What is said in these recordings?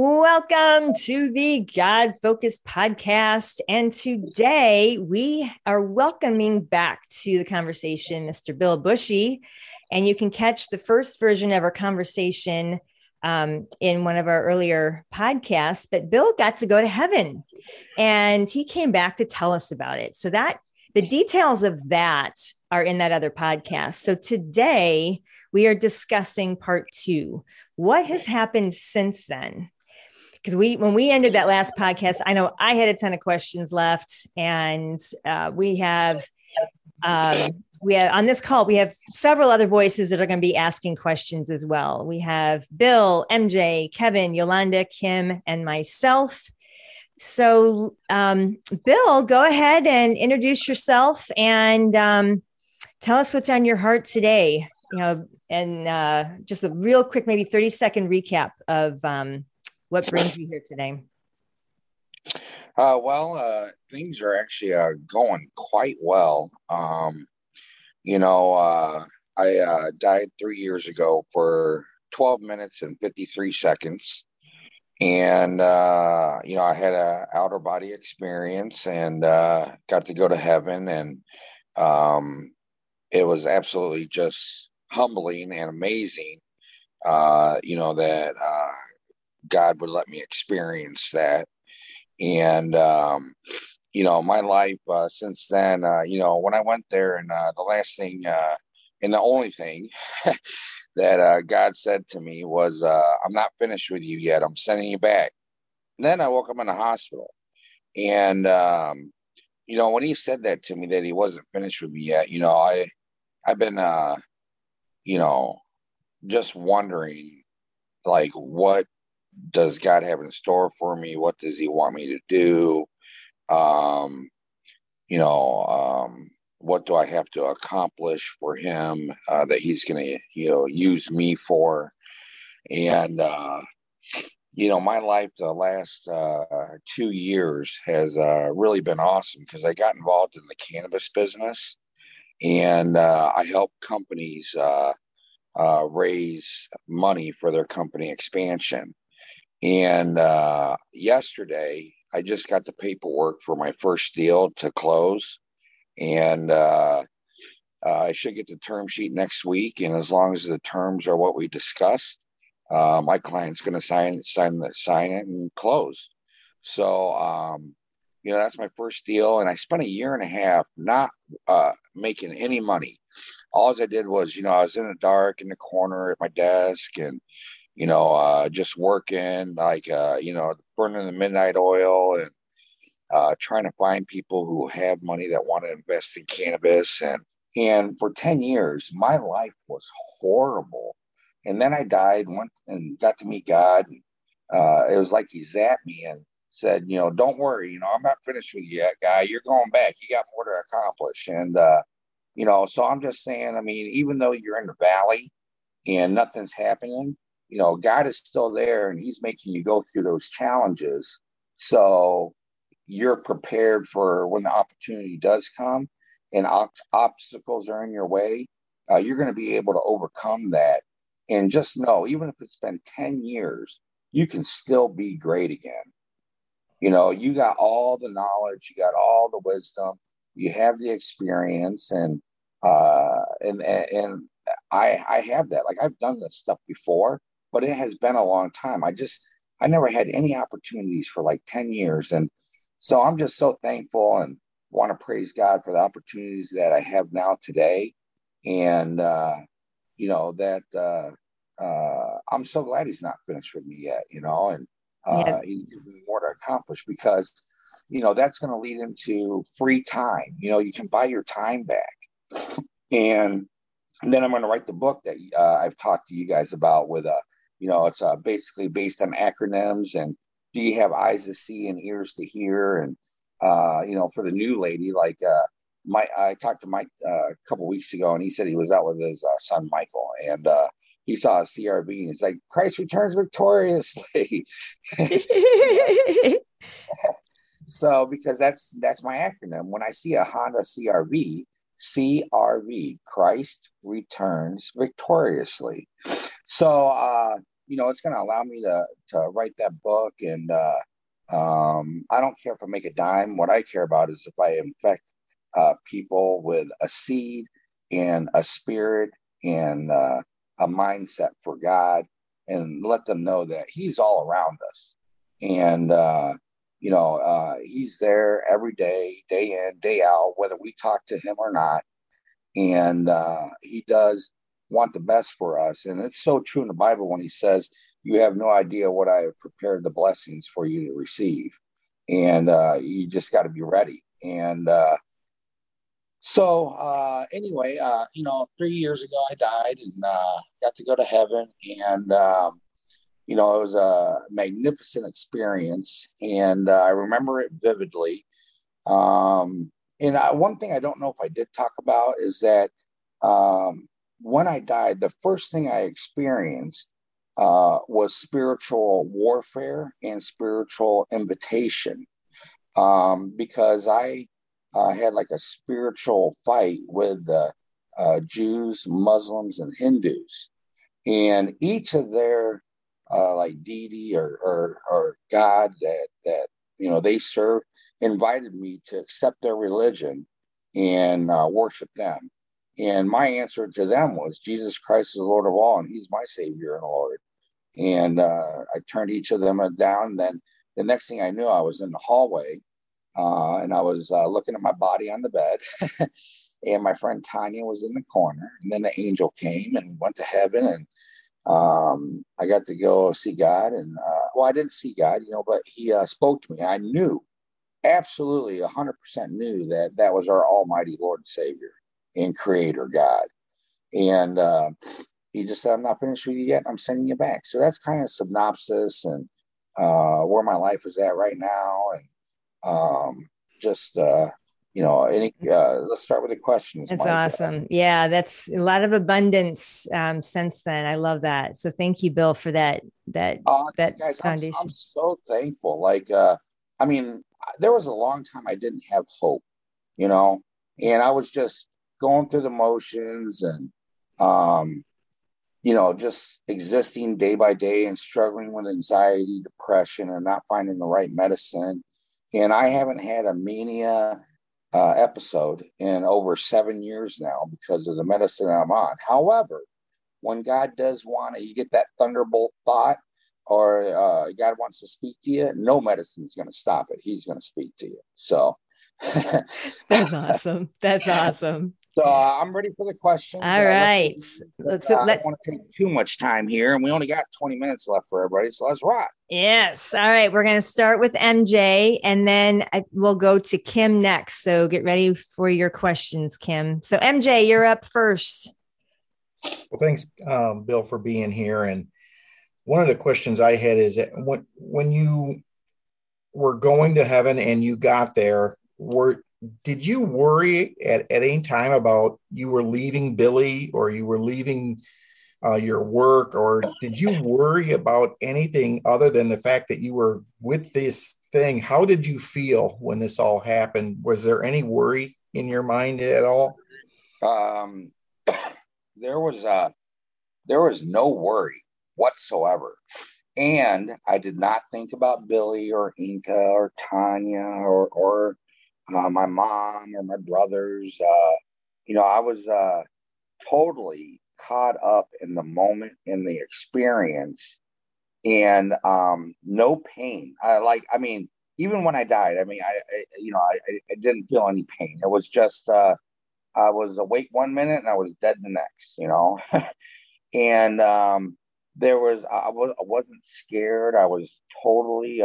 Welcome to the God Focused Podcast. And today we are welcoming back to the conversation Mr. Bill Bushy. And you can catch the first version of our conversation in one of our earlier podcasts. But Bill got to go to heaven and he came back to tell us about it. So that the details of that are in that other podcast. So today we are discussing part 2. What has happened since then? Because when we ended that last podcast, I know I had a ton of questions left, and we have on this call, we have several other voices that are going to be asking questions as well. We have Bill, MJ, Kevin, Yolanda, Kim, and myself. So, Bill, go ahead and introduce yourself and tell us what's on your heart today. You know, and just a real quick, maybe 30-second recap of what brings you here today. Things are actually going quite well. I died 3 years ago for 12 minutes and 53 seconds. And, I had an outer body experience and got to go to heaven. And it was absolutely just humbling and amazing, that God would let me experience that. And, my life since then, when I went there and the last thing and the only thing that God said to me was, I'm not finished with you yet. I'm sending you back. And then I woke up in the hospital. And, when he said that to me, that he wasn't finished with me yet, I've been, just wondering, like, what does God have in store for me? What does he want me to do? What do I have to accomplish for him that he's going to, use me for? And, my life the last 2 years has really been awesome because I got involved in the cannabis business, and I help companies raise money for their company expansion. And yesterday, I just got the paperwork for my first deal to close. And I should get the term sheet next week. And as long as the terms are what we discussed, my client's going to sign it and close. So, that's my first deal. And I spent a year and a half not making any money. All I did was, I was in the dark in the corner at my desk and, just working like, burning the midnight oil and, trying to find people who have money that want to invest in cannabis. And for 10 years, my life was horrible. And then I died, went and got to meet God. It was like he zapped me and said, don't worry, I'm not finished with you yet, guy. You're going back. You got more to accomplish. And, so I'm just saying, I mean, even though you're in the valley and nothing's happening, God is still there and he's making you go through those challenges. So you're prepared for when the opportunity does come and obstacles are in your way, you're going to be able to overcome that. And just know, even if it's been 10 years, you can still be great again. You got all the knowledge, you got all the wisdom, you have the experience. And, I have that, like I've done this stuff before, but it has been a long time. I never had any opportunities for like 10 years. And so I'm just so thankful and want to praise God for the opportunities that I have now today. And, I'm so glad he's not finished with me yet, He's giving me more to accomplish because, that's going to lead into free time. You can buy your time back. And then I'm going to write the book that I've talked to you guys about with, it's basically based on acronyms and, do you have eyes to see and ears to hear? And, for the new lady, like I talked to Mike a couple of weeks ago, and he said he was out with his son, Michael, and he saw a CRV, and he's like, Christ returns victoriously. So because that's my acronym. When I see a Honda CRV, Christ returns victoriously. So you know, it's going to allow me to write that book. And I don't care if I make a dime. What I care about is if I infect people with a seed and a spirit and a mindset for God, and let them know that he's all around us. And, you know, he's there every day, day in, day out, whether we talk to him or not. And he does want the best for us. And it's so true in the Bible when he says, you have no idea what I have prepared the blessings for you to receive. And you just got to be ready. And anyway, you know, 3 years ago, I died and got to go to heaven. And, you know, it was a magnificent experience. And I remember it vividly. And one thing I don't know if I did talk about is that when I died, the first thing I experienced was spiritual warfare and spiritual invitation, because I had like a spiritual fight with the Jews, Muslims, and Hindus. And each of their like deity or God that you know, they served, invited me to accept their religion and worship them. And my answer to them was, Jesus Christ is the Lord of all, and he's my Savior and Lord. And I turned each of them down. Then the next thing I knew, I was in the hallway, and I was looking at my body on the bed. And my friend Tanya was in the corner. And then the angel came and went to heaven. And I got to go see God. And, well, I didn't see God, you know, but he spoke to me. I knew, absolutely 100% knew that that was our almighty Lord and Savior and creator God. And he just said, I'm not finished with you yet. I'm sending you back. So that's kind of synopsis and where my life is at right now. And just, you know, any, let's start with the questions. That's awesome. Yeah. That's a lot of abundance since then. I love that. So thank you, Bill, for that guys, foundation. I'm so thankful. Like, I mean, there was a long time I didn't have hope, you know, and I was just going through the motions and, you know, just existing day by day and struggling with anxiety, depression, and not finding the right medicine. And I haven't had a mania episode in over 7 years now because of the medicine I'm on. However, when God does want to, you get that thunderbolt thought, or God wants to speak to you, no medicine's going to stop it. He's going to speak to you. So that's awesome. That's awesome. So I'm ready for the questions. All right. I don't want to take too much time here, and we only got 20 minutes left for everybody. So let's rock. Yes. All right. We're going to start with MJ, and then we'll go to Kim next. So get ready for your questions, Kim. So MJ, you're up first. Well, thanks, Bill, for being here. And one of the questions I had is that when you were going to heaven and you got there, did you worry at any time about you were leaving Billy, or you were leaving your work, or did you worry about anything other than the fact that you were with this thing? How did you feel when this all happened? Was there any worry in your mind at all? There was no worry whatsoever. And I did not think about Billy or Inca or Tanya or my mom or my brothers. You know, I was totally caught up in the moment, in the experience, and no pain. Even when I died, I didn't feel any pain. It was just I was awake one minute and I was dead the next, you know. And I wasn't scared. I was totally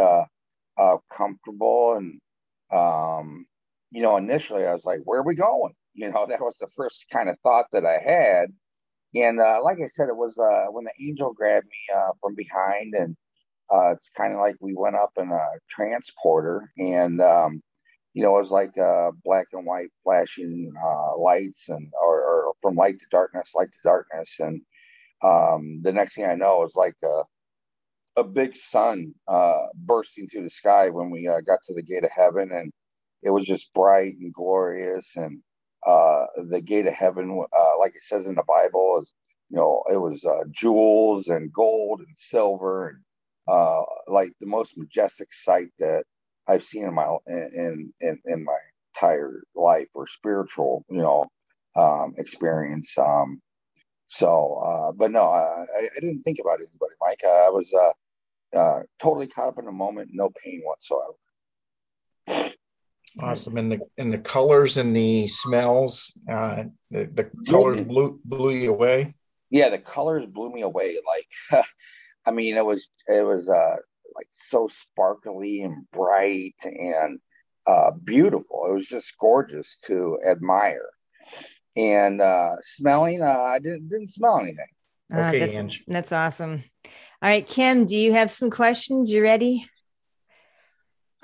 comfortable. And, you know, initially I was like, where are we going? You know, that was the first kind of thought that I had. And like I said, it was when the angel grabbed me from behind, and it's kind of like we went up in a transporter, and, you know, it was like black and white flashing lights, and or from light to darkness. And the next thing I know, it was like a big sun bursting through the sky when we got to the gate of heaven, and it was just bright and glorious. And the gate of heaven, like it says in the Bible, is you know, it was jewels and gold and silver, and like the most majestic sight that I've seen in my in my entire life or spiritual, you know, experience. But no, I didn't think about anybody, Mike. I was totally caught up in the moment, no pain whatsoever. Awesome. And the colors and the smells, the colors blew you away. Yeah, the colors blew me away. Like, I mean, it was like so sparkly and bright and beautiful. It was just gorgeous to admire. And smelling, I didn't smell anything. Okay, that's awesome. All right, Kim, do you have some questions? You ready?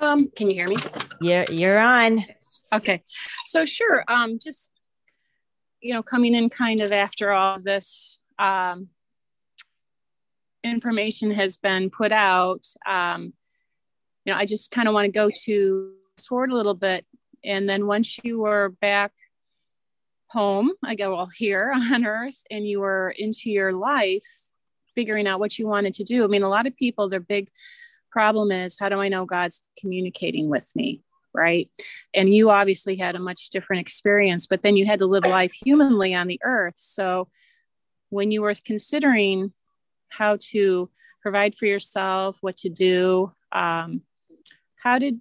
Can you hear me? Yeah, you're on. Okay. So sure. Just, you know, coming in kind of after all this, information has been put out. You know, I just kind of want to go to forward a little bit. And then once you were back home, I go, well, here on earth, and you were into your life, figuring out what you wanted to do. I mean, a lot of people, their big problem is, how do I know God's communicating with me? Right. And you obviously had a much different experience, but then you had to live life humanly on the earth. So when you were considering how to provide for yourself, what to do, how did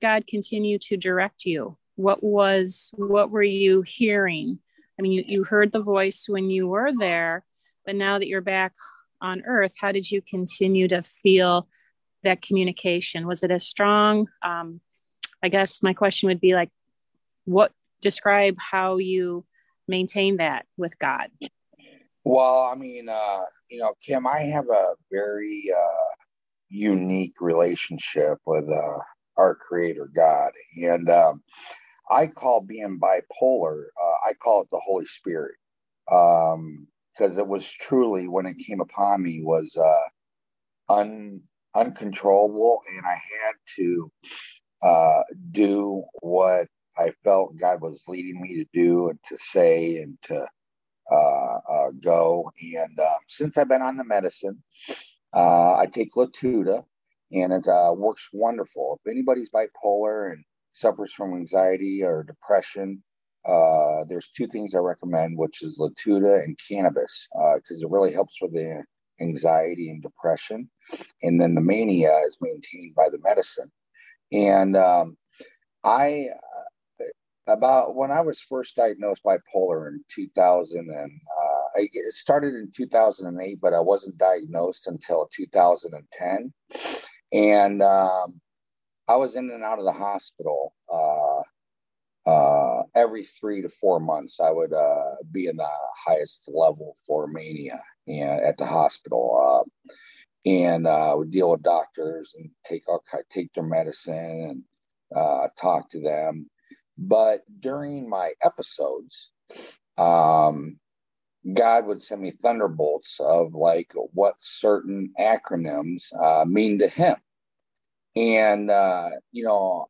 God continue to direct you? What were you hearing? I mean, you heard the voice when you were there, but now that you're back on earth, how did you continue to feel that communication? Was it as strong? I guess my question would be, like, describe how you maintain that with God. Well, I mean, you know, Kim, I have a very unique relationship with our Creator God. And I call being bipolar, I call it the Holy Spirit, because it was truly, when it came upon me, was uncontrollable, and I had to do what I felt God was leading me to do and to say and to go. And since I've been on the medicine, I take Latuda, and it works wonderful. If anybody's bipolar and suffers from anxiety or depression, there's two things I recommend, which is Latuda and cannabis, because it really helps with the anxiety and depression, and then the mania is maintained by the medicine. And I about when I was first diagnosed bipolar in 2000, and it started in 2008, but I wasn't diagnosed until 2010. And I was in and out of the hospital every 3 to 4 months. I would be in the highest level for mania and at the hospital, and would deal with doctors and take their medicine and talk to them. But during my episodes, God would send me thunderbolts of, like, what certain acronyms mean to him. And you know,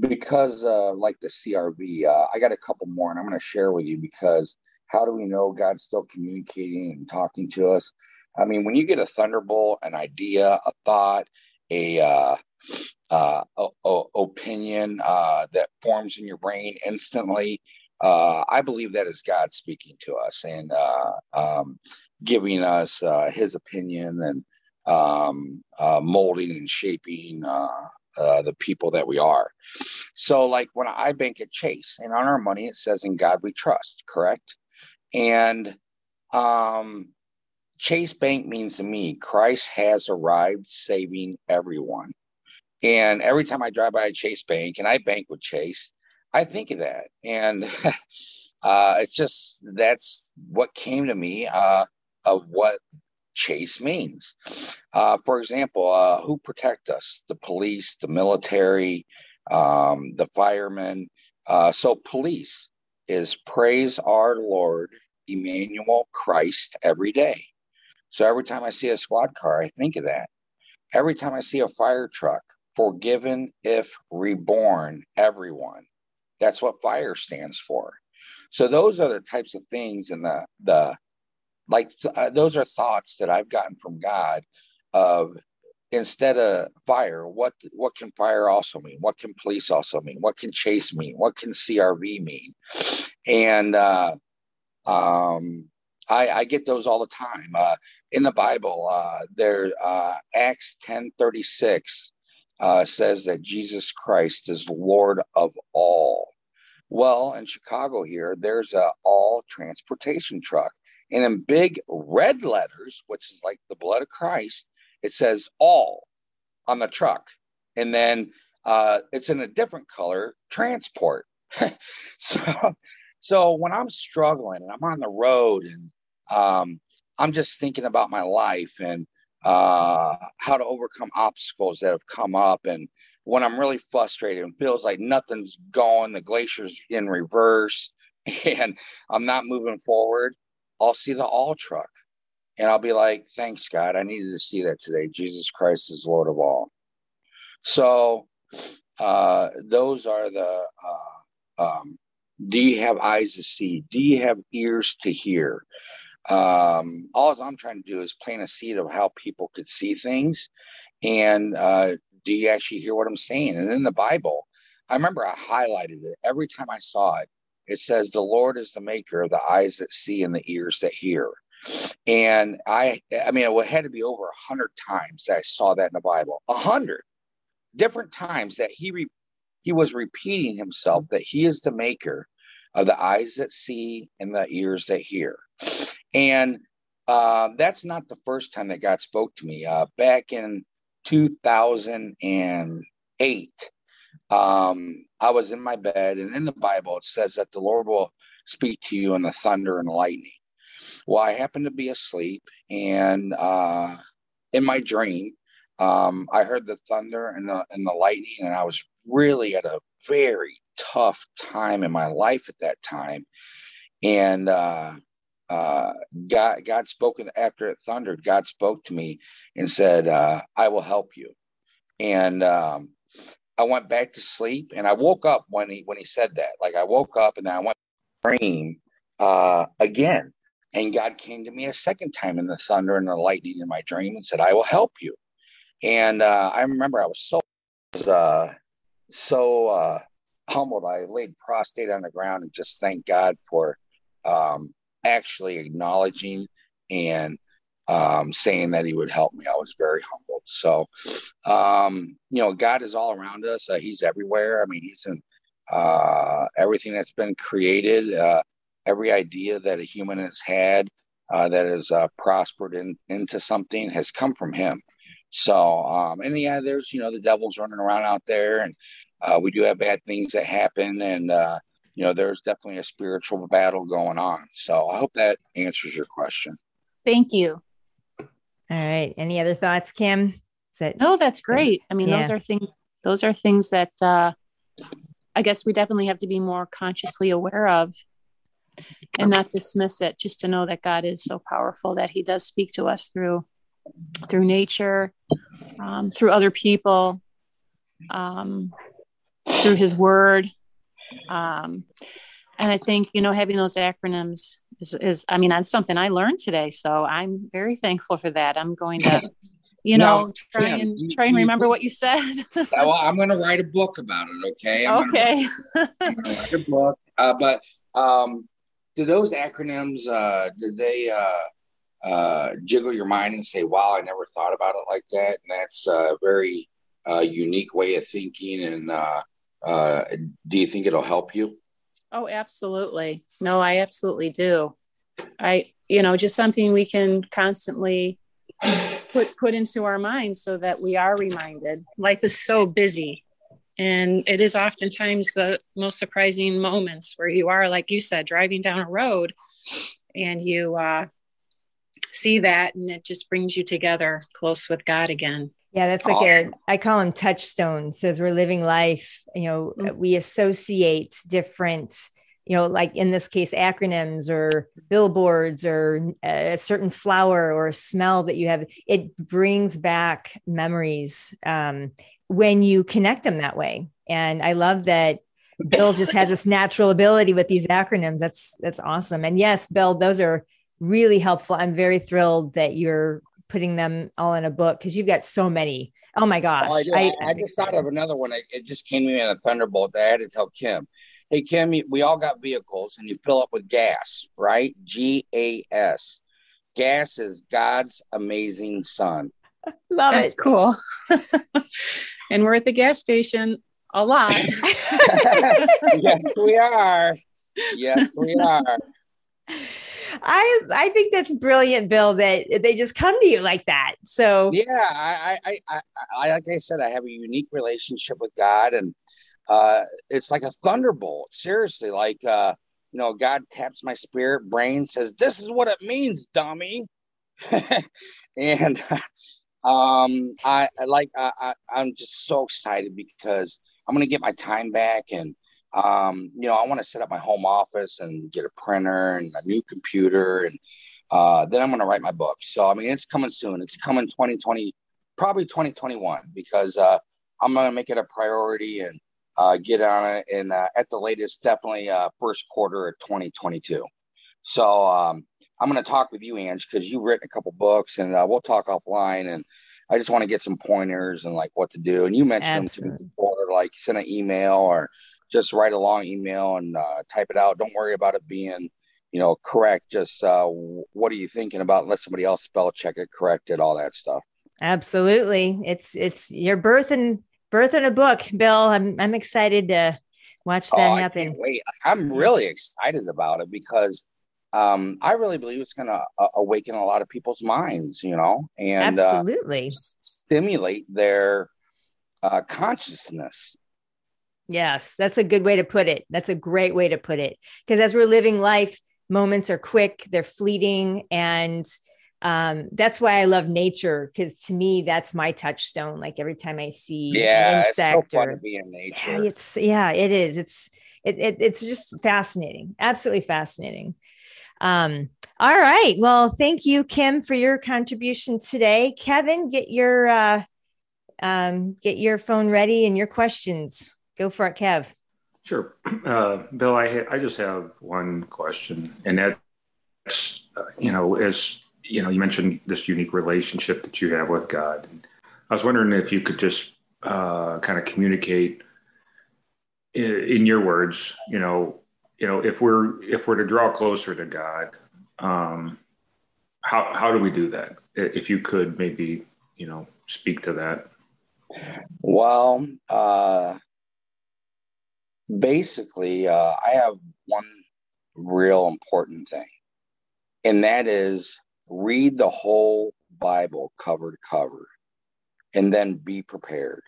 because like the CRV, I got a couple more, and I'm going to share with you, because how do we know God's still communicating and talking to us? I mean, when you get a thunderbolt, an idea, a thought, a opinion that forms in your brain instantly, I believe that is God speaking to us and giving us his opinion, and molding and shaping the people that we are. So, like, when I bank at Chase, and on our money it says, "In God we trust," correct? And Chase Bank means to me, "Christ has arrived, saving everyone." And every time I drive by a Chase Bank, and I bank with Chase, I think of that. And it's just, that's what came to me of what Chase means. For example, who protect us? The police, the military, the firemen. So police is "Praise our Lord, Emmanuel, Christ," every day. So every time I see a squad car, I think of that. Every time I see a fire truck, "Forgiven if reborn, everyone." That's what fire stands for. So those are the types of things, and those are thoughts that I've gotten from God of, instead of fire, what can fire also mean? What can police also mean? What can chase mean? What can CRV mean? And I get those all the time. In the Bible, Acts 10:36 says that Jesus Christ is Lord of all. Well, in Chicago here, there's a all transportation truck. And in big red letters, which is like the blood of Christ, it says all on the truck. And then it's in a different color, transport. So when I'm struggling and I'm on the road and I'm just thinking about my life and how to overcome obstacles that have come up, and when I'm really frustrated and feels like nothing's going, the glacier's in reverse and I'm not moving forward, I'll see the all truck and I'll be like, thanks, God, I needed to see that today. Jesus Christ is Lord of all. So those are the do you have eyes to see? Do you have ears to hear? All I'm trying to do is plant a seed of how people could see things. And do you actually hear what I'm saying? And in the Bible, I remember I highlighted it every time I saw it. It says, the Lord is the maker of the eyes that see and the ears that hear. And I mean, it had to be over 100 times that I saw that in the Bible. 100 different times that he was repeating himself, that he is the maker of the eyes that see and the ears that hear. And that's not the first time that God spoke to me. Back in 2008, I was in my bed, and in the Bible, it says that the Lord will speak to you in the thunder and lightning. Well, I happened to be asleep, and in my dream, I heard the thunder and the lightning, and I was really at a very tough time in my life at that time. And God spoke after it thundered. God spoke to me and said, I will help you. And I went back to sleep, and I woke up when he said that. Like, I woke up, and then I went to dream again. And God came to me a second time in the thunder and the lightning in my dream and said, I will help you. And I remember I was so humbled. I laid prostrate on the ground and just thanked God for actually acknowledging and saying that he would help me. I was very humbled. So, God is all around us. He's everywhere. I mean, he's in everything that's been created, every idea that a human has had that has prospered into something has come from him. So, there's, the devil's running around out there, and we do have bad things that happen, and, there's definitely a spiritual battle going on. So I hope that answers your question. Thank you. All right. Any other thoughts, Kim? No, that's great. I mean, yeah. Those are things that I guess we definitely have to be more consciously aware of and not dismiss it, just to know that God is so powerful that he does speak to us through nature, through other people, through his word. And I think, having those acronyms is something I learned today. So I'm very thankful for that. I'm going to, try and remember what you said. Well, I'm going to write a book about it. Okay. I'm going to write a book. But do those acronyms, did they, jiggle your mind and say, wow, I never thought about it like that? And that's a very unique way of thinking. And do you think it'll help you? Oh, absolutely. No, I absolutely do. I just something we can constantly put into our minds so that we are reminded. Life is so busy, and it is oftentimes the most surprising moments where you are, like you said, driving down a road and you, see that, and it just brings you together close with God again. Yeah, that's like I call them touchstones. As we're living life, mm-hmm. we associate different, like in this case, acronyms or billboards or a certain flower or a smell that you have. It brings back memories when you connect them that way. And I love that Bill just has this natural ability with these acronyms. That's awesome. And yes, Bill, those are really helpful. I'm very thrilled that you're putting them all in a book because you've got so many. Oh my gosh. Well, I just thought of another one. It just came to me in a thunderbolt. I had to tell Kim, hey, Kim, we all got vehicles and you fill up with gas, right? GAS. Gas is God's amazing son. Love it. That's cool. And we're at the gas station a lot. Yes, we are. Yes, we are. I think that's brilliant, Bill, that they just come to you like that. So yeah, I like I said, I have a unique relationship with God, and it's like a thunderbolt. Seriously, like God taps my spirit brain, says, "This is what it means, dummy," and I'm just so excited because I'm going to get my time back, and I want to set up my home office and get a printer and a new computer, and then I'm going to write my book. So, I mean, it's coming soon. It's coming 2020, probably 2021, because I'm going to make it a priority and get on it. And at the latest, definitely first quarter of 2022. So I'm going to talk with you, Ange, because you've written a couple books, and we'll talk offline. And I just want to get some pointers and like what to do. And you mentioned them before, like send an email or just write a long email and type it out. Don't worry about it being, correct. Just what are you thinking about? Let somebody else spell check it, correct it, all that stuff. Absolutely. It's your birth in a book, Bill. I'm excited to watch that happen. Wait, I'm really excited about it because I really believe it's going to awaken a lot of people's minds, and absolutely stimulate their consciousness. Yes, that's a good way to put it. That's a great way to put it. Because as we're living life, moments are quick, they're fleeting. And that's why I love nature, because to me, that's my touchstone. Like every time I see an insect, it's so fun to be in nature. It is. It's just fascinating. Absolutely fascinating. All right. Well, thank you, Kim, for your contribution today. Kevin, get your phone ready and your questions. Go for it, Kev. Sure. Bill, I just have one question. And that's, you mentioned this unique relationship that you have with God. And I was wondering if you could just kind of communicate in your words, if we're to draw closer to God, how do we do that? If you could maybe, speak to that. Well, basically, I have one real important thing, and that is read the whole Bible cover to cover, and then be prepared,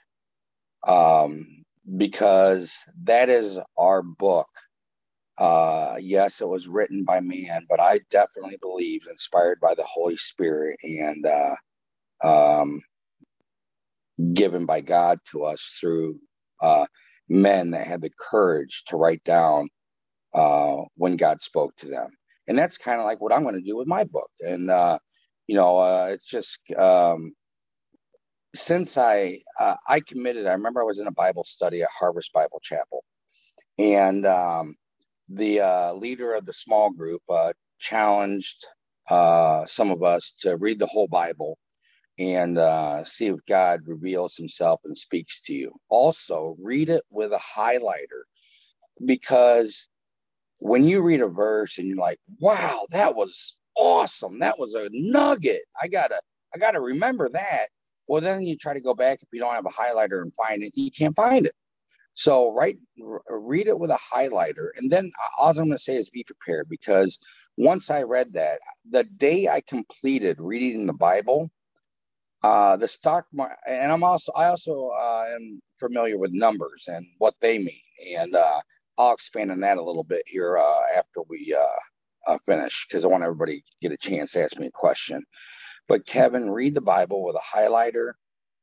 because that is our book. Yes, it was written by man, but I definitely believe inspired by the Holy Spirit and given by God to us through men that had the courage to write down when God spoke to them. And that's kind of like what I'm going to do with my book. And, it's just since I committed, I remember I was in a Bible study at Harvest Bible Chapel, and the leader of the small group challenged some of us to read the whole Bible and see if God reveals himself and speaks to you. Also, read it with a highlighter, because when you read a verse and you're like, wow, that was awesome. That was a nugget. I gotta remember that. Well, then you try to go back if you don't have a highlighter and find it, you can't find it. So read it with a highlighter. And then all I'm going to say is be prepared, because once I read that, the day I completed reading the Bible, the stock market, and I also am familiar with numbers and what they mean, and I'll expand on that a little bit here after we finish, because I want everybody to get a chance to ask me a question. But Kevin, read the Bible with a highlighter,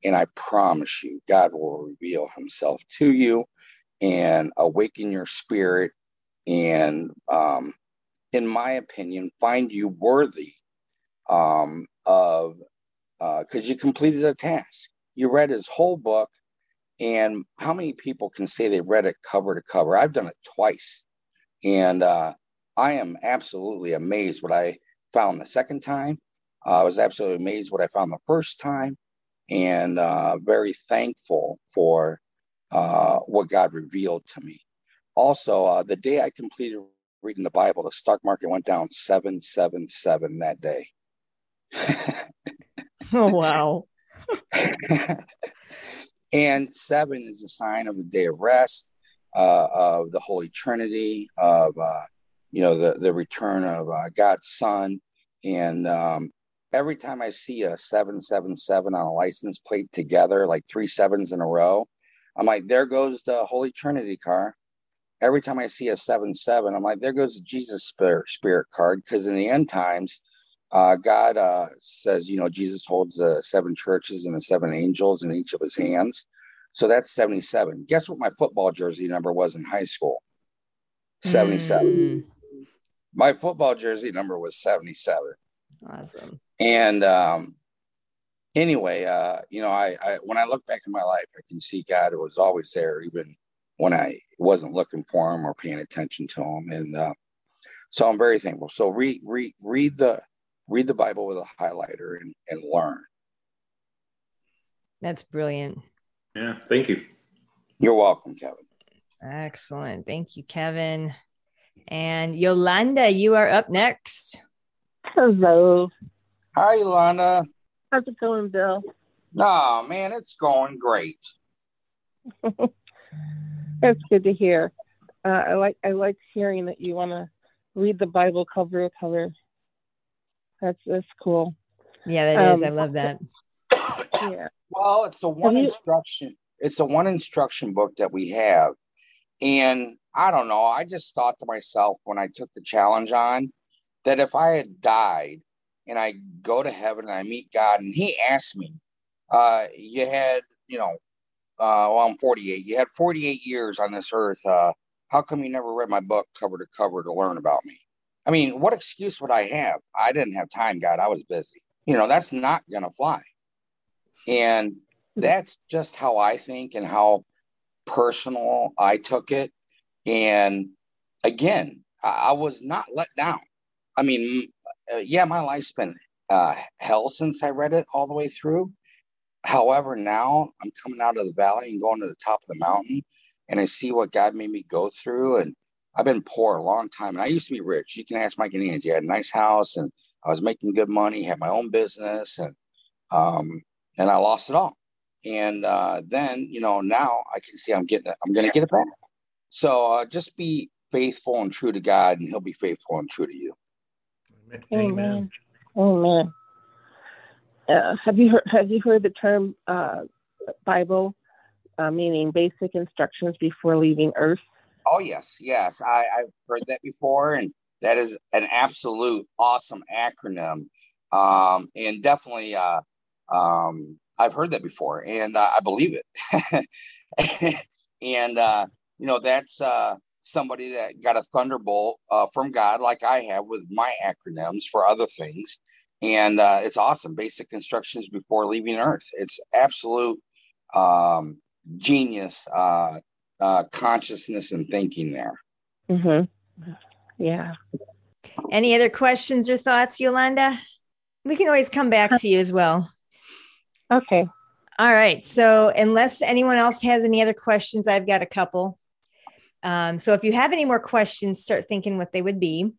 and I promise you, God will reveal himself to you and awaken your spirit, and in my opinion, find you worthy of. Because you completed a task. You read his whole book, And how many people can say they read it cover to cover? I've done it twice. And I am absolutely amazed what I found the second time. I was absolutely amazed what I found the first time, and very thankful for what God revealed to me. Also, the day I completed reading the Bible, the stock market went down 777 that day. Oh, wow. And 7 is a sign of the day of rest, of the Holy Trinity, of, the return of God's Son. And every time I see a 777 on a license plate together, like 3 sevens in a row, I'm like, there goes the Holy Trinity car. Every time I see a 7-7, I'm like, there goes the Jesus Spirit card. Because in the end times, God says, Jesus holds the 7 churches and the 7 angels in each of his hands. So that's 77. Guess what my football jersey number was in high school? 77. Mm. My football jersey number was 77. Awesome. And anyway, I when I look back in my life, I can see God was always there, even when I wasn't looking for him or paying attention to him. And so I'm very thankful. So read the Bible with a highlighter and learn. That's brilliant. Yeah, thank you. You're welcome, Kevin. Excellent. Thank you, Kevin. And Yolanda, you are up next. Hello. Hi, Yolanda. How's it going, Bill? Oh, man, it's going great. That's good to hear. I like hearing that you want to read the Bible cover to cover. That's cool. Yeah, that is. I love that. Yeah. Well, it's the one instruction. It's the one instruction book that we have. And I don't know. I just thought to myself when I took the challenge on that if I had died and I go to heaven and I meet God and he asked me, I'm 48. You had 48 years on this earth. How come you never read my book cover to cover to learn about me? I mean, what excuse would I have? I didn't have time, God. I was busy. That's not going to fly. And that's just how I think and how personal I took it. And again, I was not let down. I mean, my life's been hell since I read it all the way through. However, now I'm coming out of the valley and going to the top of the mountain, and I see what God made me go through. And I've been poor a long time, and I used to be rich. You can ask Mike and Angie. I had a nice house, and I was making good money, had my own business, and I lost it all. And then, now I can see I'm going to get it back. So just be faithful and true to God, and he'll be faithful and true to you. Amen. Amen. Have you heard the term Bible, meaning basic instructions before leaving Earth? Oh, yes. I've heard that before, and that is an absolute awesome acronym. And definitely, I've heard that before, and I believe it. And, that's somebody that got a thunderbolt from God like I have with my acronyms for other things. And it's awesome. Basic instructions before leaving Earth. It's absolute genius consciousness and thinking there. Mm-hmm. Yeah. Any other questions or thoughts, Yolanda? We can always come back to you as well. Okay. All right. So unless anyone else has any other questions, I've got a couple. So if you have any more questions, start thinking what they would be.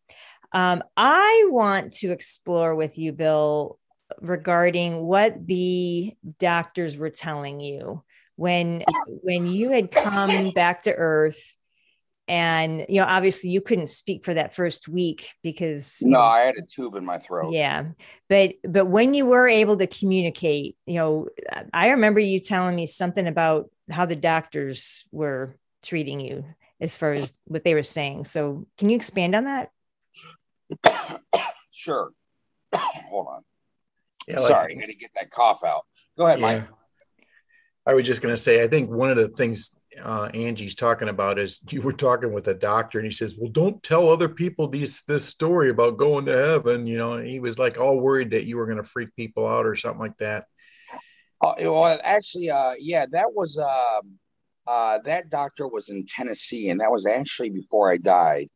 I want to explore with you, Bill, regarding what the doctors were telling you when you had come back to Earth, and obviously you couldn't speak for that first week because I had a tube in my throat. Yeah, but when you were able to communicate, I remember you telling me something about how the doctors were treating you as far as what they were saying. So can you expand on that? Sure. Hold on. Yeah, sorry, I had to get that cough out. Go ahead, Mike. I was just going to say, I think one of the things Angie's talking about is you were talking with a doctor, and he says, well, don't tell other people this story about going to heaven, and he was like all worried that you were going to freak people out or something like that. Well, actually, that was that doctor was in Tennessee, and that was actually before I died.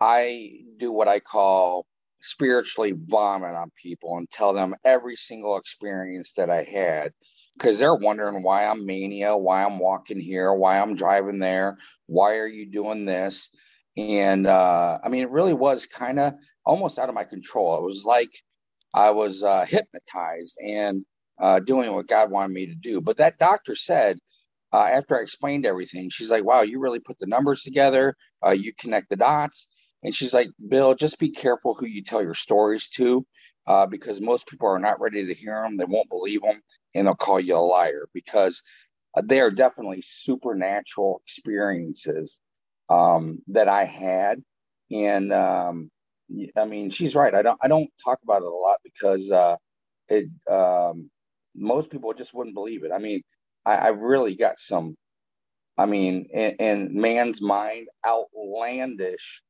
I do what I call spiritually vomit on people and tell them every single experience that I had, because they're wondering why I'm mania, why I'm walking here, why I'm driving there, why are you doing this? And I mean, it really was kind of almost out of my control. It was like I was hypnotized and doing what God wanted me to do. But that doctor said, after I explained everything, she's like, wow, you really put the numbers together. You connect the dots. And she's like, Bill, just be careful who you tell your stories to, because most people are not ready to hear them. They won't believe them, and they'll call you a liar, because they are definitely supernatural experiences that I had. And I mean, she's right. I don't talk about it a lot because most people just wouldn't believe it. I mean, I really got some. I mean, in man's mind, outlandish,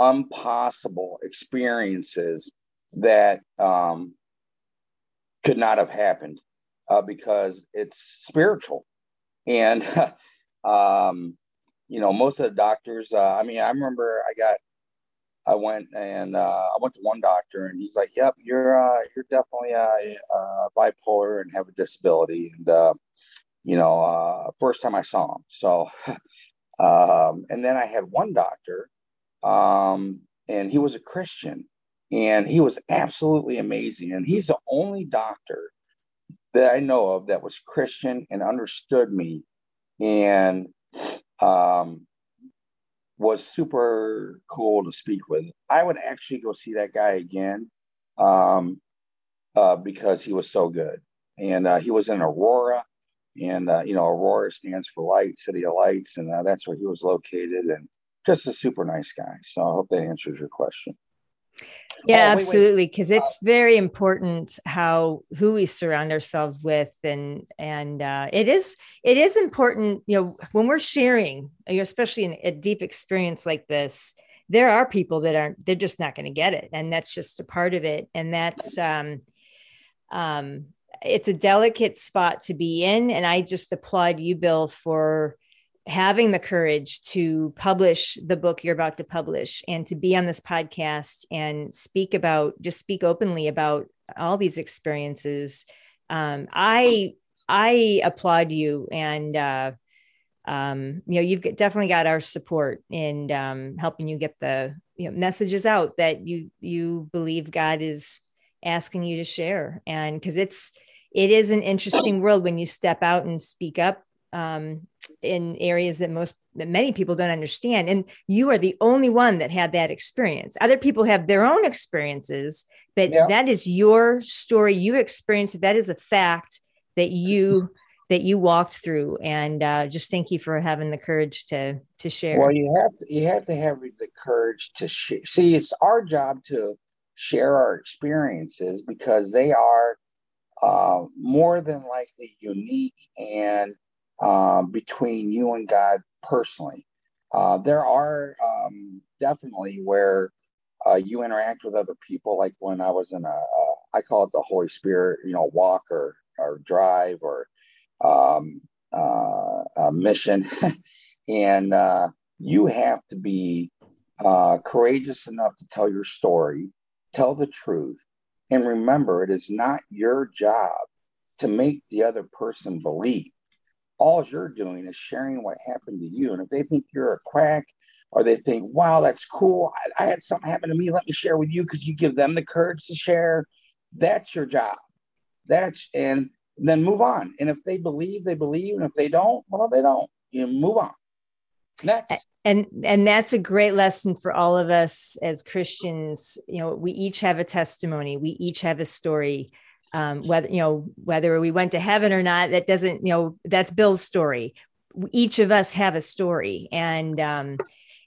impossible experiences that could not have happened because it's spiritual. And most of the doctors, I remember I went to one doctor, and he's like, yep, you're definitely bipolar and have a disability. And first time I saw him. So and then I had one doctor, and he was a Christian, and he was absolutely amazing. And he's the only doctor that I know of that was Christian and understood me and was super cool to speak with. I would actually go see that guy again because he was so good. And he was in Aurora, and Aurora stands for light, city of lights, and that's where he was located. And just a super nice guy. So I hope that answers your question. Yeah, absolutely. Because it's very important who we surround ourselves with. And it is important, when we're sharing, especially in a deep experience like this, there are people that they're just not going to get it. And that's just a part of it. And that's, it's a delicate spot to be in. And I just applaud you, Bill, for having the courage to publish the book you're about to publish and to be on this podcast and speak openly about all these experiences. I applaud you, and you've definitely got our support in helping you get the messages out that you believe God is asking you to share. And 'cause it is an interesting world when you step out and speak up in areas that many people don't understand. And you are the only one that had that experience. Other people have their own experiences, but that is your story. You experienced it. That is a fact that you walked through. And just thank you for having the courage to share. Well, you have to have the courage to share. See, it's our job to share our experiences because they are more than likely unique and between you and God personally. There are definitely where you interact with other people, like when I was in I call it the Holy Spirit, walk or drive or a mission. And you have to be courageous enough to tell your story, tell the truth. And remember, it is not your job to make the other person believe. All you're doing is sharing what happened to you. And if they think you're a quack or they think, wow, that's cool, I had something happen to me, let me share with you because you give them the courage to share. That's your job. And then move on. And if they believe, they believe. And if they don't, well, they don't. You move on. Next. And that's a great lesson for all of us as Christians. We each have a testimony. We each have a story. Whether we went to heaven or not, that doesn't, that's Bill's story. Each of us have a story, and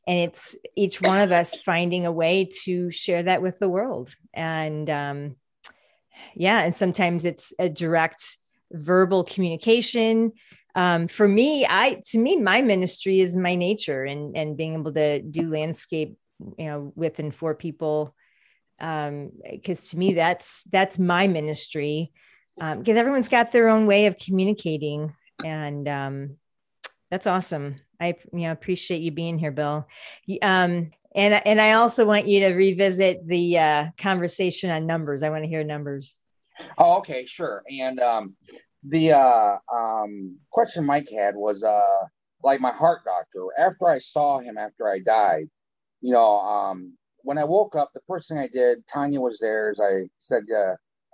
it's each one of us finding a way to share that with the world. And and sometimes it's a direct verbal communication. For me, my ministry is my nature, and being able to do landscape, with and for people. Because to me, that's my ministry. because everyone's got their own way of communicating, and that's awesome. I appreciate you being here, Bill. And I also want you to revisit the conversation on numbers. I want to hear numbers. Oh, okay, sure. And the question Mike had was like my heart doctor. After I saw him, after I died, when I woke up, the first thing I did, Tanya was there, is I said,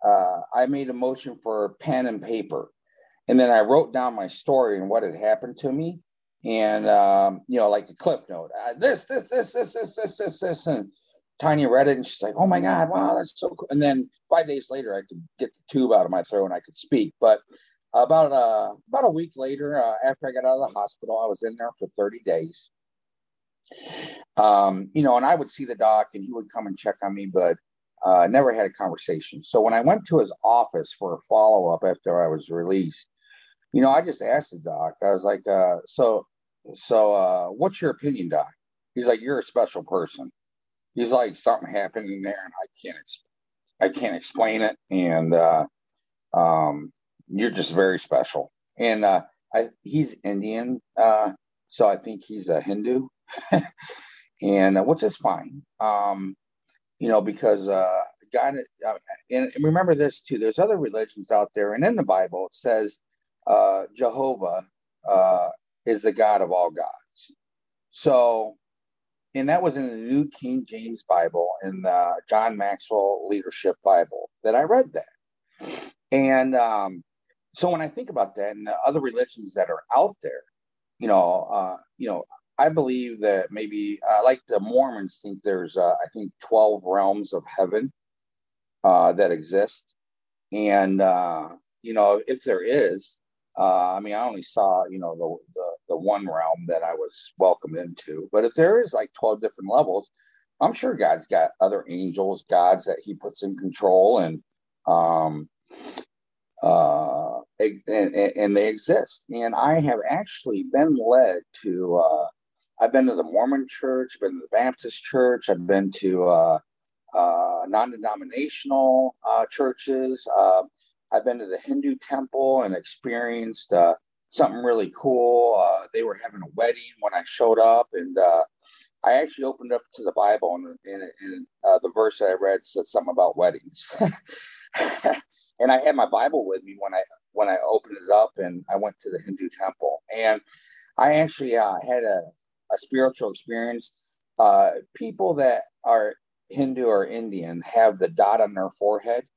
I made a motion for pen and paper. And then I wrote down my story and what had happened to me. And, like the clip note, this, and Tanya read it. And she's like, oh my God, wow, that's so cool. And then 5 days later, I could get the tube out of my throat and I could speak. But about a week later, after I got out of the hospital, I was in there for 30 days. And I would see the doc and he would come and check on me, but never had a conversation. So when I went to his office for a follow-up after I was released, I just asked the doc, I was like, so, what's your opinion, doc? He's like, you're a special person. He's like, something happened in there and I can't explain it. And, you're just very special. And, he's Indian. So I think he's a Hindu and, which is fine. Because, God, and remember this too, there's other religions out there, and in the Bible, it says, Jehovah is the God of all gods. So, and that was in the New King James Bible and the John Maxwell Leadership Bible that I read that. And so when I think about that and the other religions that are out there, I believe that maybe like the Mormons think there's, 12 realms of heaven that exist. And, if there is, I only saw, the one realm that I was welcomed into, but if there is like 12 different levels, I'm sure God's got other angels, gods that he puts in control and they exist. And I have actually been led to, I've been to the Mormon church, been to the Baptist church. I've been to, non-denominational, churches, I've been to the Hindu temple and experienced something really cool. They were having a wedding when I showed up, and I actually opened up to the Bible, and the verse that I read said something about weddings. And I had my Bible with me when I opened it up, and I went to the Hindu temple, and I actually had a spiritual experience. People that are Hindu or Indian have the dot on their forehead.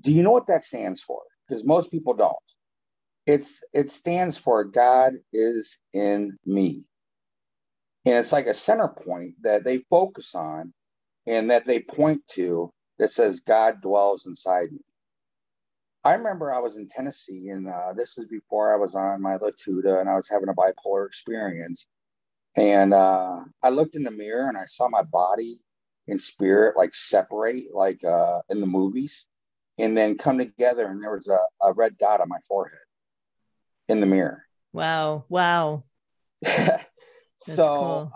Do you know what that stands for? Because most people don't. It stands for God is in me. And it's like a center point that they focus on and that they point to that says God dwells inside me. I remember I was in Tennessee, and this was before I was on my Latuda, and I was having a bipolar experience. And I looked in the mirror and I saw my body and spirit like separate, like in the movies, and then come together, and there was a red dot on my forehead in the mirror. Wow. So, cool.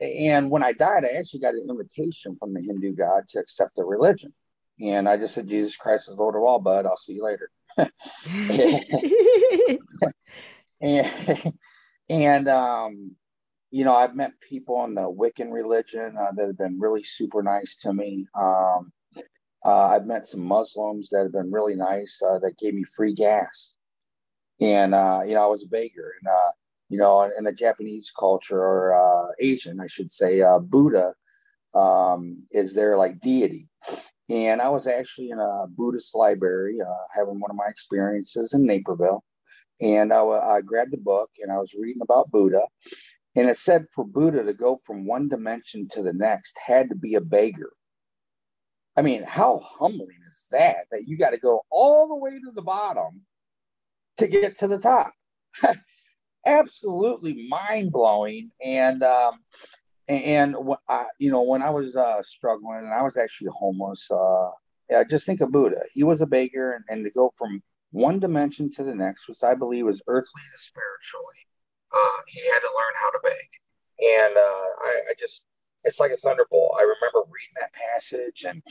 And when I died, I actually got an invitation from the Hindu God to accept the religion. And I just said, Jesus Christ is Lord of all, bud. I'll see you later. I've met people in the Wiccan religion that have been really super nice to me. I've met some Muslims that have been really nice that gave me free gas. And, I was a beggar. And, in the Japanese culture, or Asian, I should say, Buddha is their like deity. And I was actually in a Buddhist library having one of my experiences in Naperville. And I grabbed the book and I was reading about Buddha. And it said for Buddha to go from one dimension to the next had to be a beggar. I mean, how humbling is that you got to go all the way to the bottom to get to the top? Absolutely mind-blowing. And, when I was struggling, and I was actually homeless, just think of Buddha. He was a beggar, and to go from one dimension to the next, which I believe was earthly to spiritually. He had to learn how to beg, and I just—it's like a thunderbolt. I remember reading that passage, and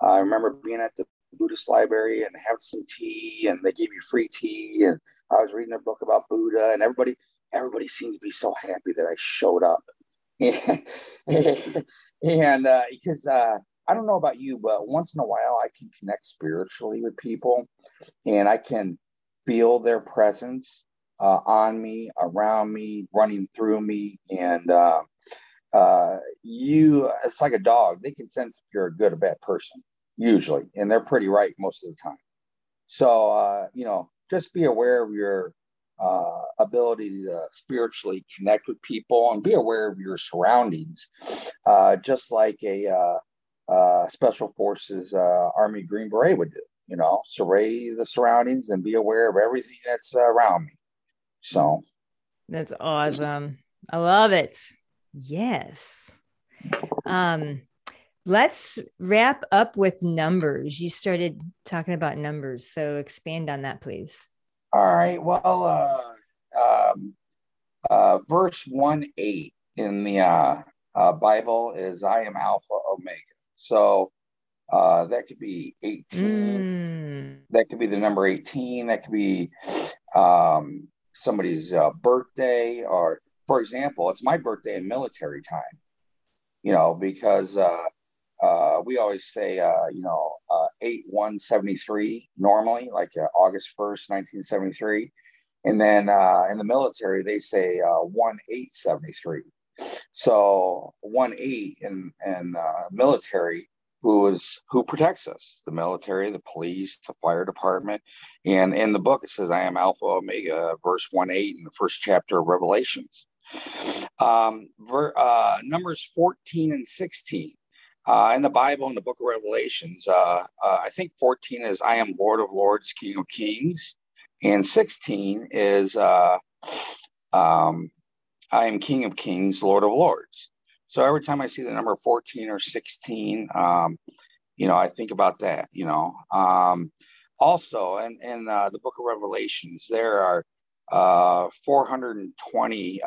I remember being at the Buddhist library and having some tea, and they gave you free tea. And I was reading a book about Buddha, and everybody seemed to be so happy that I showed up. And because I don't know about you, but once in a while I can connect spiritually with people, and I can feel their presence on me, around me, running through me. And it's like a dog. They can sense if you're a good or bad person, usually, and they're pretty right most of the time. So, just be aware of your ability to spiritually connect with people, and be aware of your surroundings, just like a Special Forces Army Green Beret would do. Survey the surroundings and be aware of everything that's around me. So that's awesome. I love it. Yes. Let's wrap up with numbers. You started talking about numbers, so expand on that, please. All right. Well, verse 1:8 in the Bible is "I am Alpha Omega." So that could be 18. That could be the number 18. That could be somebody's birthday, or, for example, it's my birthday in military time. Because we always say 8173 normally, like August 1st, 1973, and then in the military they say 1873. So 18 in military. Who protects us? The military, the police, the fire department. And in the book, it says, "I am Alpha Omega," verse 1:8 in the first chapter of Revelations. Numbers 14 and 16 in the Bible, in the book of Revelations. I think 14 is "I am Lord of Lords, King of Kings," and 16 is "I am King of Kings, Lord of Lords." So every time I see the number 14 or 16, I think about that, Also, in the book of Revelations, there are 420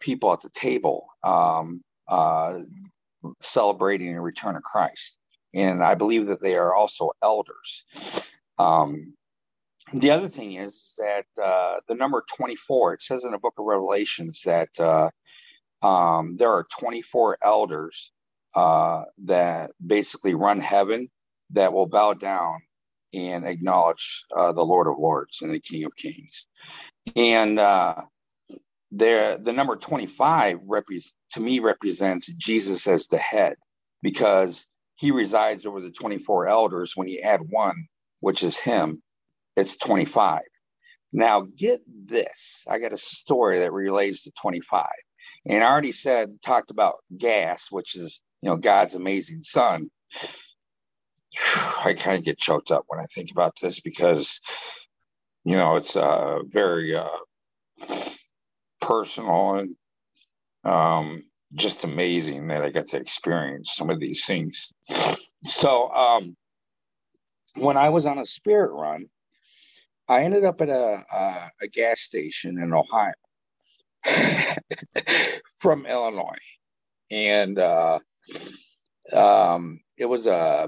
people at the table celebrating the return of Christ. And I believe that they are also elders. The other thing is that the number 24, it says in the book of Revelations that there are 24 elders that basically run heaven, that will bow down and acknowledge the Lord of Lords and the King of Kings. And the number 25 represents Jesus as the head, because he resides over the 24 elders. When you add one, which is him, it's 25. Now get this. I got a story that relates to 25. And I already talked about gas, which is, God's amazing son. I kind of get choked up when I think about this, because, it's very personal and just amazing that I got to experience some of these things. So when I was on a spirit run, I ended up at a gas station in Ohio. From Illinois, and it was I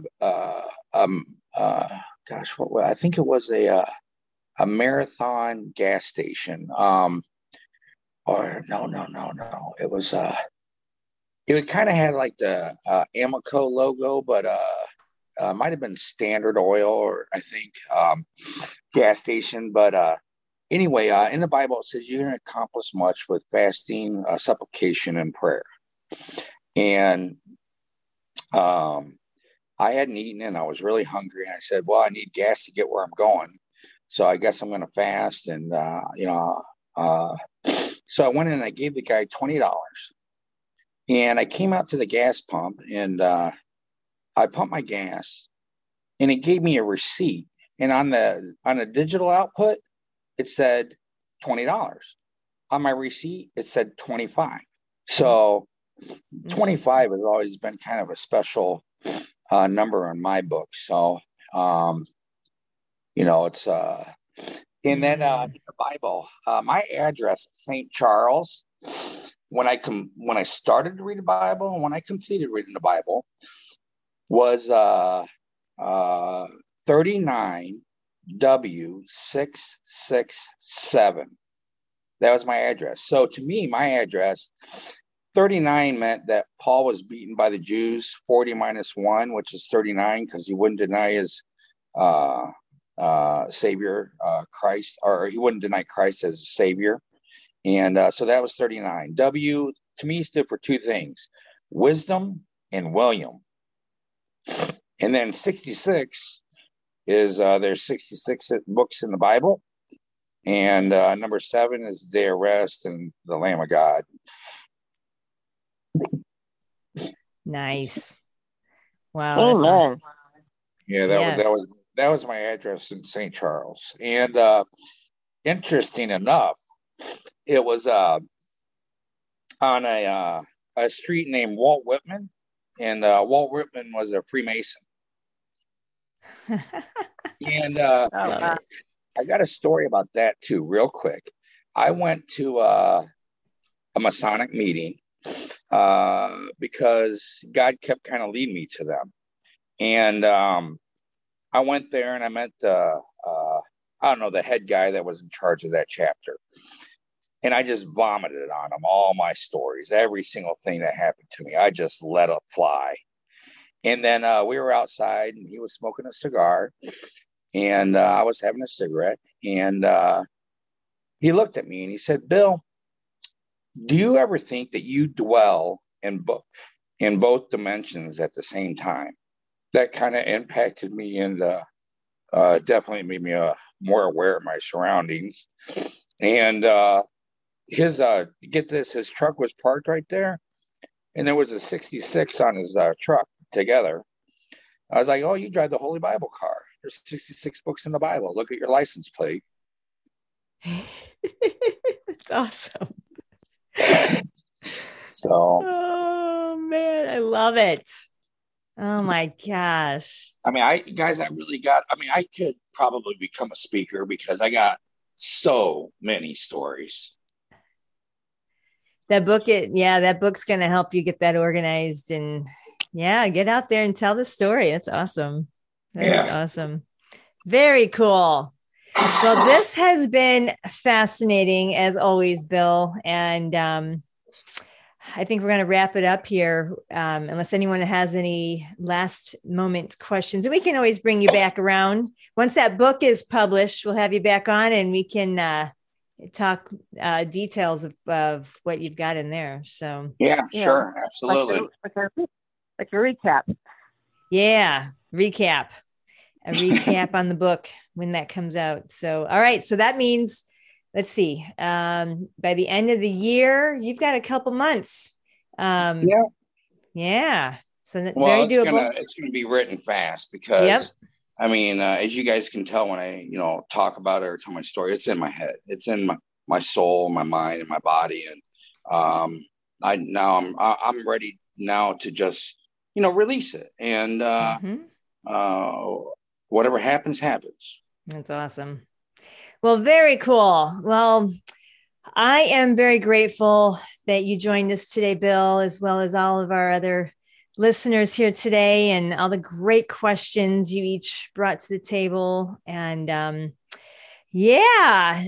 think it was a Marathon gas station, or no, it was it kind of had like the Amoco logo, but might have been Standard Oil, or I think gas station, but anyway, in the Bible, it says you can accomplish much with fasting, supplication, and prayer. And I hadn't eaten, and I was really hungry. And I said, well, I need gas to get where I'm going. So I guess I'm going to fast. And, so I went in and I gave the guy $20. And I came out to the gas pump, and I pumped my gas. And it gave me a receipt. And on the digital output, it said $20. On my receipt, it said 25. So 25 has always been kind of a special number in my book. So, it's, and then in the Bible, my address, St. Charles, when I started to read the Bible, and when I completed reading the Bible, was 39W667. That was my address. So to me, my address, 39 meant that Paul was beaten by the Jews, 40 minus 1, which is 39, because he wouldn't deny his Savior, Christ, or he wouldn't deny Christ as a Savior. And so that was 39. W, to me, stood for two things, wisdom and William. And then 66 is there's 66 books in the Bible. And number 7 is their rest and the Lamb of God. Nice. Wow. Oh, that's awesome. Yeah, that was my address in St. Charles. And interesting enough, it was on a street named Walt Whitman, and Walt Whitman was a Freemason. And I got a story about that too, real quick. I went to a Masonic meeting because God kept kind of leading me to them. And I went there and I met the head guy that was in charge of that chapter. And I just vomited on him all my stories, every single thing that happened to me. I just let it fly. And then we were outside and he was smoking a cigar. And I was having a cigarette, and he looked at me and he said, "Bill, do you ever think that you dwell in both dimensions at the same time?" That kind of impacted me and definitely made me more aware of my surroundings. And his truck was parked right there, and there was a 66 on his truck together. I was like, "Oh, you drive the Holy Bible car. There's 66 books in the Bible. Look at your license plate." It's awesome. Oh man, I love it. Oh my gosh. I mean, I could probably become a speaker because I got so many stories. That book's going to help you get that organized and get out there and tell the story. That's awesome. That is awesome. Very cool. Well, this has been fascinating as always, Bill. And I think we're going to wrap it up here. Unless anyone has any last moment questions, and we can always bring you back around. Once that book is published, we'll have you back on and we can talk details of what you've got in there. So sure. Absolutely. Like a recap. Yeah. A recap on the book when that comes out. So, all right. So that means, let's see, by the end of the year, you've got a couple months. So well, very doable. It's going to be written fast because, I mean, as you guys can tell, when I, talk about it or tell my story, it's in my head, it's in my soul, my mind and my body. And, I'm ready now to just, release it. And, whatever happens. That's awesome. Well, very cool. Well, I am very grateful that you joined us today, Bill, as well as all of our other listeners here today and all the great questions you each brought to the table. And, for those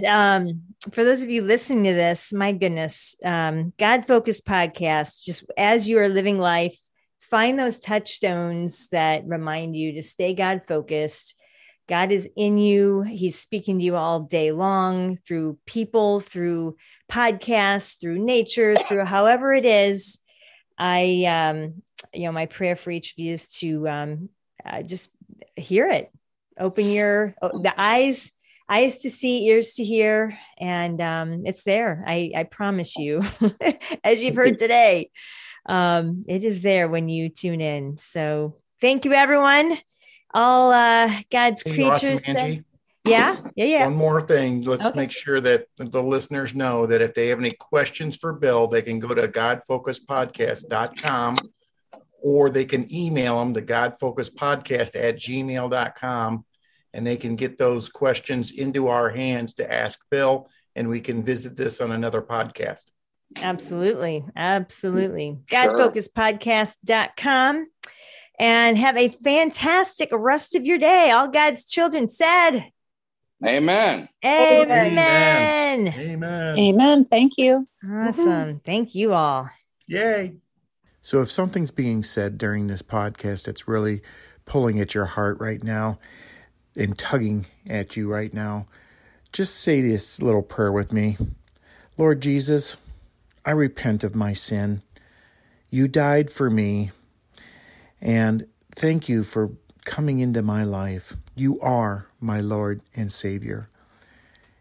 of you listening to this, my goodness, God Focused Podcast, just as you are living life, find those touchstones that remind you to stay God focused. God is in you. He's speaking to you all day long through people, through podcasts, through nature, through however it is. I, my prayer for each of you is to just hear it, open the eyes to see, ears to hear. And it's there. I promise you, as you've heard today. It is there when you tune in. So thank you, everyone. All God's creatures. Awesome, Angie. Yeah. One more thing. Let's make sure that the listeners know that if they have any questions for Bill, they can go to godfocuspodcast.com or they can email them to godfocuspodcast@gmail.com and they can get those questions into our hands to ask Bill and we can visit this on another podcast. Absolutely. Sure. GodFocusedPodcast.com. and have a fantastic rest of your day. All God's children said, amen. Amen. Amen. Amen. Thank you. Awesome. Mm-hmm. Thank you all. Yay. So if something's being said during this podcast that's really pulling at your heart right now and tugging at you right now, just say this little prayer with me. Lord Jesus, I repent of my sin. You died for me, and thank you for coming into my life. You are my Lord and Savior.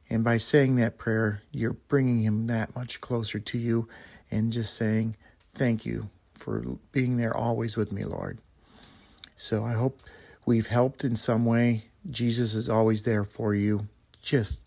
And by saying that prayer, you're bringing him that much closer to you and just saying, thank you for being there always with me, Lord. So I hope we've helped in some way. Jesus is always there for you. Just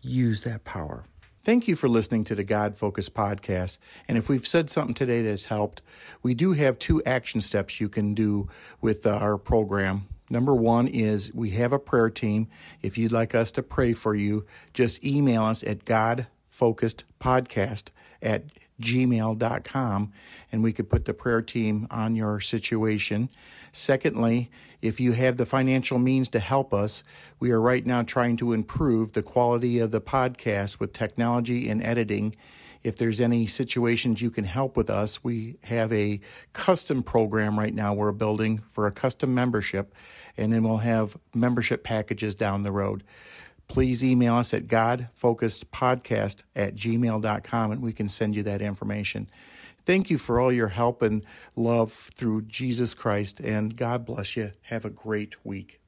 use that power. Thank you for listening to the God Focus podcast. And if we've said something today that's helped, we do have 2 action steps you can do with our program. Number 1 is we have a prayer team. If you'd like us to pray for you, just email us at godfocusedpodcast@gmail.com, and we could put the prayer team on your situation. Secondly, if you have the financial means to help us, we are right now trying to improve the quality of the podcast with technology and editing. If there's any situations you can help with us, we have a custom program right now we're building for a custom membership, and then we'll have membership packages down the road. Please email us at godfocusedpodcast@gmail.com, and we can send you that information. Thank you for all your help and love through Jesus Christ, and God bless you. Have a great week.